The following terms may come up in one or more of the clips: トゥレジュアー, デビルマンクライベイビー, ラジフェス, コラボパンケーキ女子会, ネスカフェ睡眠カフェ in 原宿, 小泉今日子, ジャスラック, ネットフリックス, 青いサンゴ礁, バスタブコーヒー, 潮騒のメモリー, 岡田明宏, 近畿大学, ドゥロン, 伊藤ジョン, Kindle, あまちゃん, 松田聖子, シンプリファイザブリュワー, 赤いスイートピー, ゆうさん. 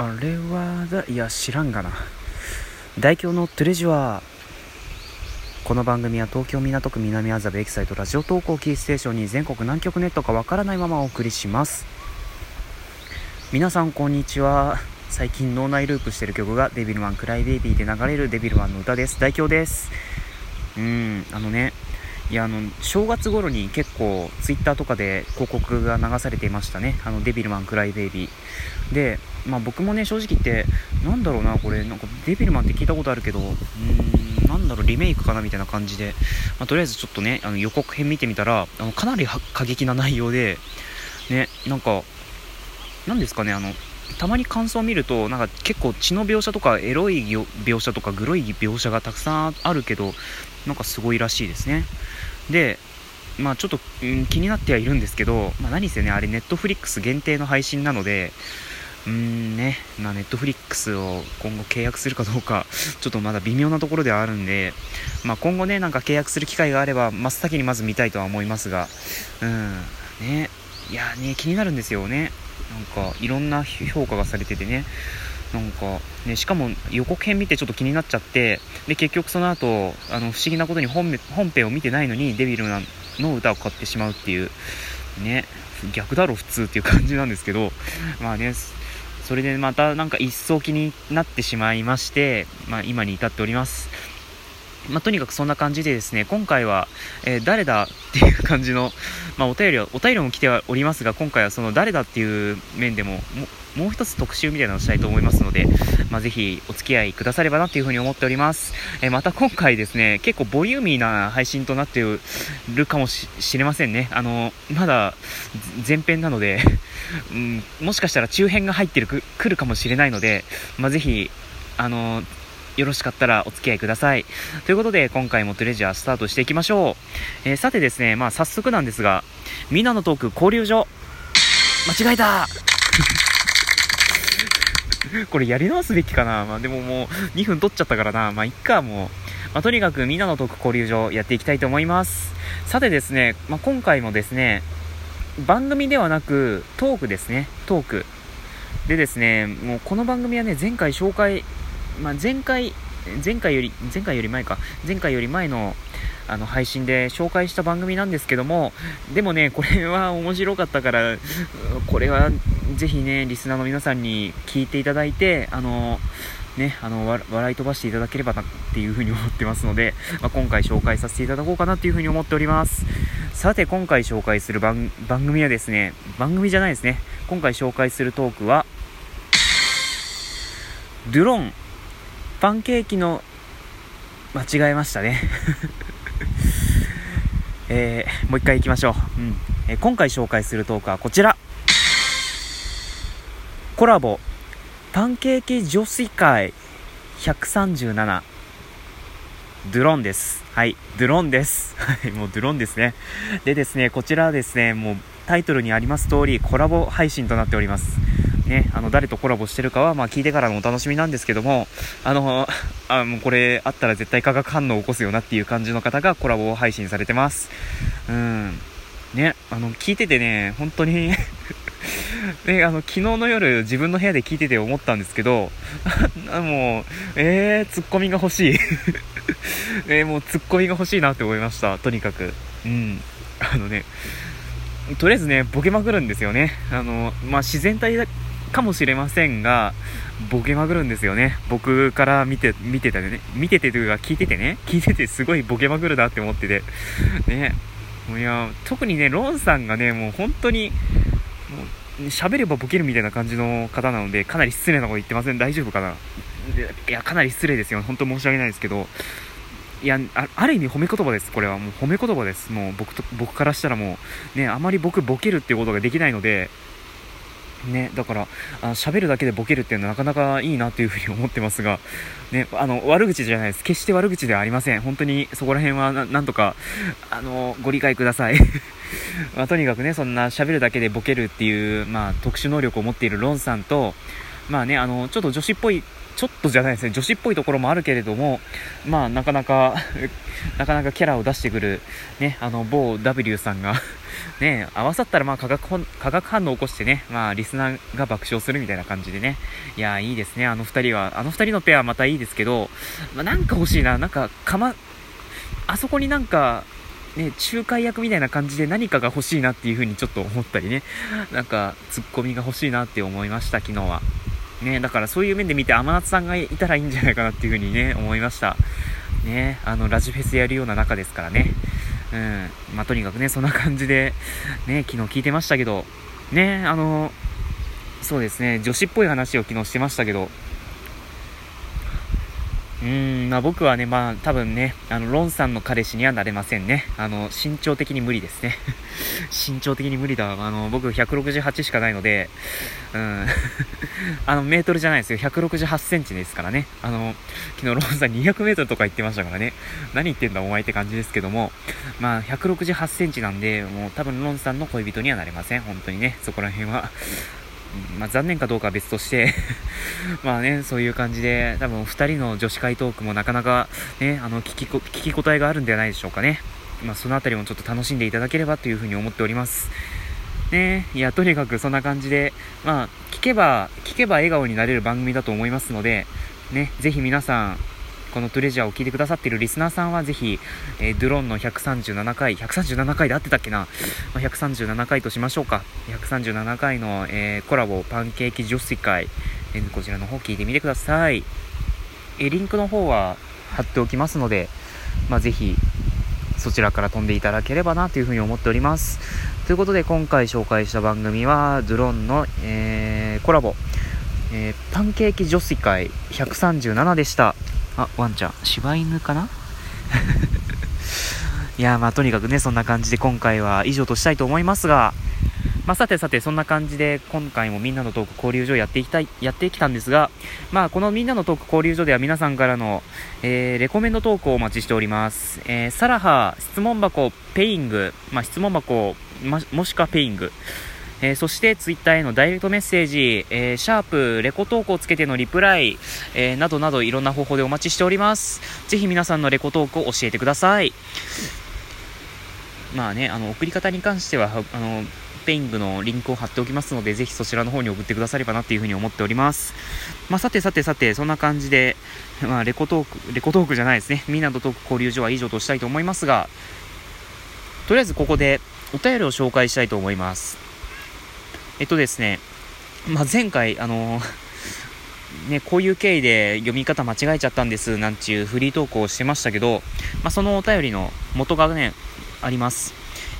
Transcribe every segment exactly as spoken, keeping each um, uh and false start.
あれはだいや知らんがな。大京のトゥレジュアー。この番組は東京港区南麻布エキサイトラジオ投稿キーステーションに全国何局ネットかわからないままお送りします。皆さんこんにちは。最近脳内ループしてる曲がデビルマンクライベイビーで流れるデビルマンの歌です。大京です。うーんあのねいやあの正月頃に結構ツイッターとかで広告が流されていましたね。あのデビルマンクライベイビーで、まあ、僕もね正直言ってなんだろうなこれなんかデビルマンって聞いたことあるけどうーんなんだろうリメイクかなみたいな感じで、まあ、とりあえずちょっとねあの予告編見てみたらあのかなり過激な内容でねなんかなんですかねあのたまに感想を見るとなんか結構血の描写とかエロい描写とかグロい描写がたくさんあるけどなんかすごいらしいですね。でまあちょっと、うん、気になってはいるんですけど、まあ、何せねあれネットフリックス限定の配信なのでうーんね、まあ、ネットフリックスを今後契約するかどうかちょっとまだ微妙なところではあるんで、まあ、今後ねなんか契約する機会があれば真っ先にまず見たいとは思いますがうんねいやね気になるんですよね。なんかいろんな評価がされててねなんかねしかも予告編見てちょっと気になっちゃってで結局その後あの不思議なことに本編を見てないのにデビルの歌を買ってしまうっていうね逆だろ普通っていう感じなんですけどまあねそれでまたなんか一層気になってしまいまして、まあ、今に至っております。まあ、とにかくそんな感じでですね今回は、えー、誰だっていう感じの、まあ、お便りはお便りも来てはおりますが今回はその誰だっていう面でも も, もう一つ特集みたいなのをしたいと思いますので、まあ、ぜひお付き合いくださればなというふうに思っております。えー、また今回ですね結構ボリューミーな配信となっているかも し, しれませんね。あのまだ前編なので、うん、もしかしたら中編が入ってる く, くるかもしれないので、まあ、ぜひあのよろしかったらお付き合いください。ということで今回もトゥレジャースタートしていきましょう。えー、さてですね、まあ、早速なんですがみんなのトーク交流所間違えたこれやり直すべきかな、まあ、でももうにふん取っちゃったからなまあいっかもう、まあ、とにかくみんなのトーク交流所やっていきたいと思います。さてですね、まあ、今回もですね番組ではなくトークですねトークでですねもうこの番組はね前回紹介まあ、前回前回より前回より前か前回より前のあの配信で紹介した番組なんですけどもでもねこれは面白かったからこれはぜひねリスナーの皆さんに聞いていただいてあのねあの笑い飛ばしていただければなっていうふうに思ってますので、まあ、今回紹介させていただこうかなというふうに思っております。さて今回紹介する 番, 番組はですね番組じゃないですね今回紹介するトークはドゥロンパンケーキの間違えましたね、えー、もう一回いきましょう、うんえー、今回紹介するトークはこちらコラボパンケーキ女子会ひゃくさんじゅうななドゥロンです。はいドゥロンですもうドゥロンですね。でですねこちらはですねもうタイトルにあります通りコラボ配信となっておりますね、あの誰とコラボしてるかは、まあ、聞いてからのお楽しみなんですけどもあのあもうこれあったら絶対化学反応を起こすよなっていう感じの方がコラボを配信されてます。うん、ね、あの聞いててね本当にね、あの昨日の夜自分の部屋で聞いてて思ったんですけどもうえーツッコミが欲しい、ね、もうツッコミが欲しいなって思いました。とにかく、うん、あのねとりあえずねボケまくるんですよね。あの、まあ、自然体だかもしれませんがボケまくるんですよね。僕から見て見てたね見ててというか聞いててね聞いててすごいボケまくるなって思っててねいや特にねロンさんがねもう本当に喋ればボケるみたいな感じの方なのでかなり失礼なこと言ってません大丈夫かな。いやかなり失礼ですよ本当申し訳ないですけどいや あ, ある意味褒め言葉です。これはもう褒め言葉です。もう 僕, と僕からしたらもうねあまり僕ボケるっていうことができないのでね、だから喋るだけでボケるっていうのはなかなかいいなというふうに思ってますが、ね、あの悪口じゃないです。決して悪口ではありません。本当にそこら辺は な, なんとかあのご理解ください、まあ、とにかくねそんな喋るだけでボケるっていう、まあ、特殊能力を持っているロンさんと、まあね、あのちょっと女子っぽいちょっとじゃないですね女子っぽいところもあるけれども、まあ、なかなかなかなかキャラを出してくる、ね、あの某 W さんがね、合わさったらまあ化学化学反応を起こしてね、まあリスナーが爆笑するみたいな感じでね、いやいいですね、あの二人は、あの二人のペアはまたいいですけど、まあ、なんか欲しいな、なんかかまあそこになんかね、仲介役みたいな感じで何かが欲しいなっていう風にちょっと思ったりね、なんかツッコミが欲しいなって思いました昨日はね。だからそういう面で見て天夏さんがいたらいいんじゃないかなっていう風にね思いましたね。あのラジフェスやるような中ですからね、うん、まあとにかくねそんな感じでね昨日聞いてましたけどね、あのそうですね、女子っぽい話を昨日してましたけど、うーん、まあ、僕はね、まあ、多分ね、あのロンさんの彼氏にはなれませんね。あの身長的に無理ですね身長的に無理だ。あの僕ひゃくろくじゅうはちしかないので、うんあのメートルじゃないですよ、ひゃくろくじゅうはちセンチですからね。あの昨日ロンさんにひゃくメートルとか言ってましたからね、何言ってんだお前って感じですけども、まあひゃくろくじゅうはちセンチなんで、もう多分ロンさんの恋人にはなれません、本当にね、そこら辺はまあ、残念かどうかは別としてまあね、そういう感じで多分ふたりの女子会トークもなかなか、ね、あの 聞きこ聞き応えがあるんではないでしょうかね。まあ、そのあたりもちょっと楽しんでいただければというふうに思っておりますね。いやとにかくそんな感じで、まあ、聞けば聞けば笑顔になれる番組だと思いますので、ね、ぜひ皆さんこのトレジャーを聞いてくださっているリスナーさんはぜひ、えー、ドゥロンのひゃくさんじゅうななかいひゃくさんじゅうななかいで合ってたっけな、まあ、ひゃくさんじゅうななかいとしましょうか。ひゃくさんじゅうななかいの、えー、コラボパンケーキ女子会、えー、こちらの方聞いてみてください。えー、リンクの方は貼っておきますので、まあ、ぜひそちらから飛んでいただければなというふうに思っております。ということで今回紹介した番組はドゥロンの、えー、コラボ、えー、パンケーキ女子会ひゃくさんじゅうななでした。あ、ワンちゃん、柴犬かないや、まあとにかくねそんな感じで今回は以上としたいと思いますが、まあさてさてそんな感じで今回もみんなのトーク交流所やっていきたいやってきたんですが、まあこのみんなのトーク交流所では皆さんからの、えー、レコメンドトークをお待ちしております。えー、サラハ、質問箱、ペイング、まあ質問箱、ま、もしくはペイング、えー、そしてツイッターへのダイレクトメッセージ、えー、シャープレコ投稿をつけてのリプライ、えー、などなどいろんな方法でお待ちしております。ぜひ皆さんのレコ投稿を教えてください。まあね、あの送り方に関してはあのペイングのリンクを貼っておきますので、ぜひそちらの方に送ってくださればなというふうに思っております。まあ、さてさてさてそんな感じで、まあ、レコトークレコトークじゃないですね、みんなのトーク交流所は以上としたいと思いますが、とりあえずここでお便りを紹介したいと思います。えっとですね、まあ、前回あのー、ね、こういう経緯で読み方間違えちゃったんですなんていうフリートークをしてましたけど、まあ、そのお便りの元がねあります。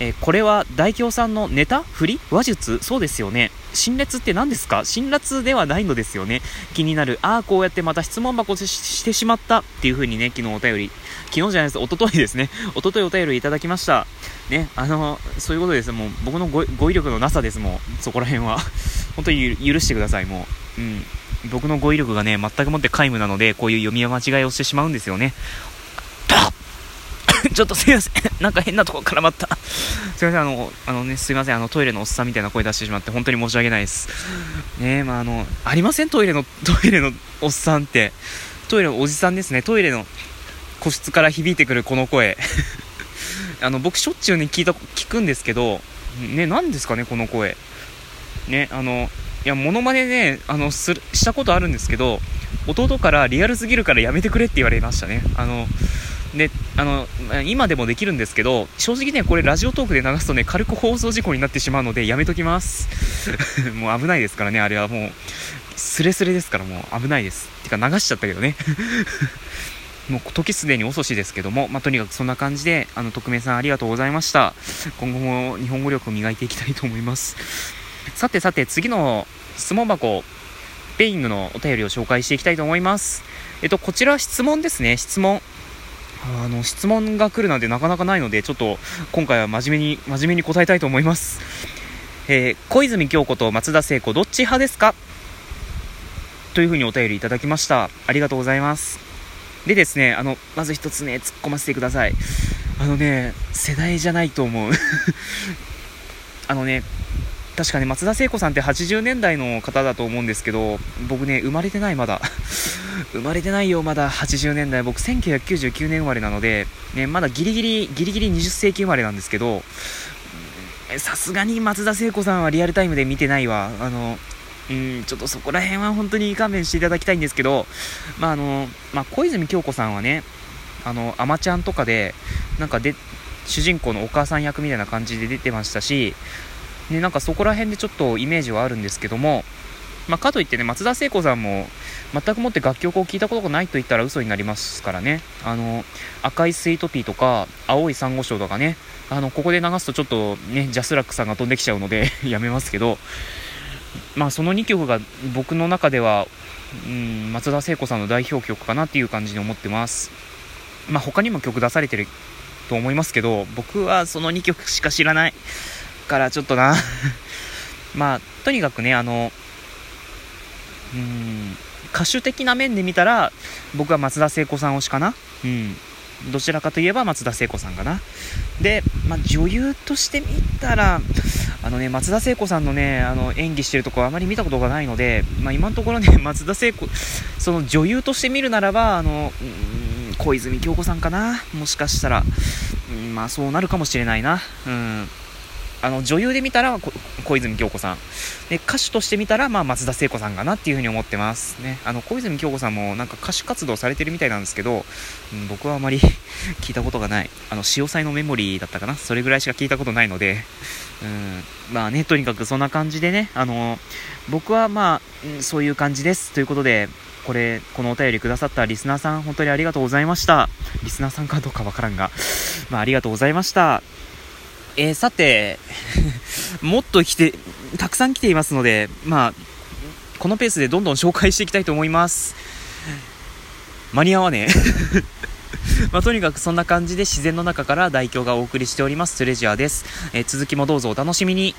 えー、これは大京さんのネタ振り話術、そうですよね、辛辣って何ですか、辛辣ではないのですよね、気になる、ああこうやってまた質問箱 し, してしまったっていう風にね、昨日お便り昨日じゃないです、一昨日ですね、一昨日お便りいただきましたね。あのそういうことです。もう僕の ご, 語彙力のなさです。もうそこら辺は本当に許してください。もう、うん、僕の語彙力がね全くもって皆無なので、こういう読み間違いをしてしまうんですよねちょっとすいません、なんか変なとこ絡まった、すいません、あのあのねすいません、あのトイレのおっさんみたいな声出してしまって本当に申し訳ないですね。えまああのありません、トイレのトイレのおっさんって、トイレのおじさんですね、トイレの個室から響いてくるこの声あの僕しょっちゅうね聞いた聞くんですけどね、なんですかねこの声ね。あのいやモノマネねあのするしたことあるんですけど、弟からリアルすぎるからやめてくれって言われましたね。あのであの今でもできるんですけど、正直ねこれラジオトークで流すとね軽く放送事故になってしまうのでやめときますもう危ないですからね、あれはもうスレスレですから、もう危ないです。てか流しちゃったけどねもう時すでに遅しですけども、まあ、とにかくそんな感じで、あの匿名さんありがとうございました。今後も日本語力を磨いていきたいと思います。さてさて次の質問箱ペイングのお便りを紹介していきたいと思います。えっとこちら質問ですね、質問あの質問が来るなんてなかなかないので、ちょっと今回は真面目に真面目に答えたいと思います。えー、小泉今日子と松田聖子どっち派ですかというふうにお便りいただきました。ありがとうございます。でですね、あのまず一つね突っ込ませてください。あのね世代じゃないと思うあのね確かね松田聖子さんってはちじゅうねんだいの方だと思うんですけど、僕ね生まれてない、まだ生まれてないよ、まだはちじゅうねんだい、僕せんきゅうひゃくきゅうじゅうきゅうねん生まれなので、ね、まだギリギリギリギリにじゅっせいき生まれなんですけど、ね、さすがに松田聖子さんはリアルタイムで見てないわ。あのうんちょっとそこら辺は本当に勘弁していただきたいんですけど、まああのまあ、小泉京子さんはね、あのアマちゃんとかでなんかで主人公のお母さん役みたいな感じで出てましたし、ね、なんかそこら辺でちょっとイメージはあるんですけども、まあ、かといってね、松田聖子さんも全くもって楽曲を聴いたことがないと言ったら嘘になりますからね。あの赤いスイートピーとか青いサンゴ礁とかね、あのここで流すとちょっとねジャスラックさんが飛んできちゃうのでやめますけど、まあそのにきょくが僕の中では、うん、松田聖子さんの代表曲かなっていう感じに思ってます。まあ他にも曲出されてると思いますけど、僕はそのにきょくしか知らないからちょっとなまあとにかくね、あのうーん歌手的な面で見たら僕は松田聖子さん推しかな、うん、どちらかといえば松田聖子さんかな。で、まあ、女優として見たらあのね、松田聖子さんのね、あの演技してるとこはあまり見たことがないので、まあ、今のところね、松田聖子その女優として見るならばあのうーん小泉京子さんかな、もしかしたら、うん、まあそうなるかもしれないな、うん、あの女優で見たら小泉京子さんで、歌手として見たらまあ松田聖子さんかなっていうふうに思ってますね。あの小泉京子さんもなんか歌手活動されてるみたいなんですけど、うん、僕はあまり聞いたことがない、あの潮騒のメモリーだったかな、それぐらいしか聞いたことないので、うん、まあね、とにかくそんな感じでね、あの僕はまあ、うん、そういう感じですということで、これこのお便りくださったリスナーさん本当にありがとうございました。リスナーさんかどうかわからんが、まあ、ありがとうございました。えー、さてもっと来てたくさん来ていますので、まあこのペースでどんどん紹介していきたいと思います。間に合わねえまあ、とにかくそんな感じで自然の中から代表がお送りしておりますトレジャーです。えー、続きもどうぞお楽しみに。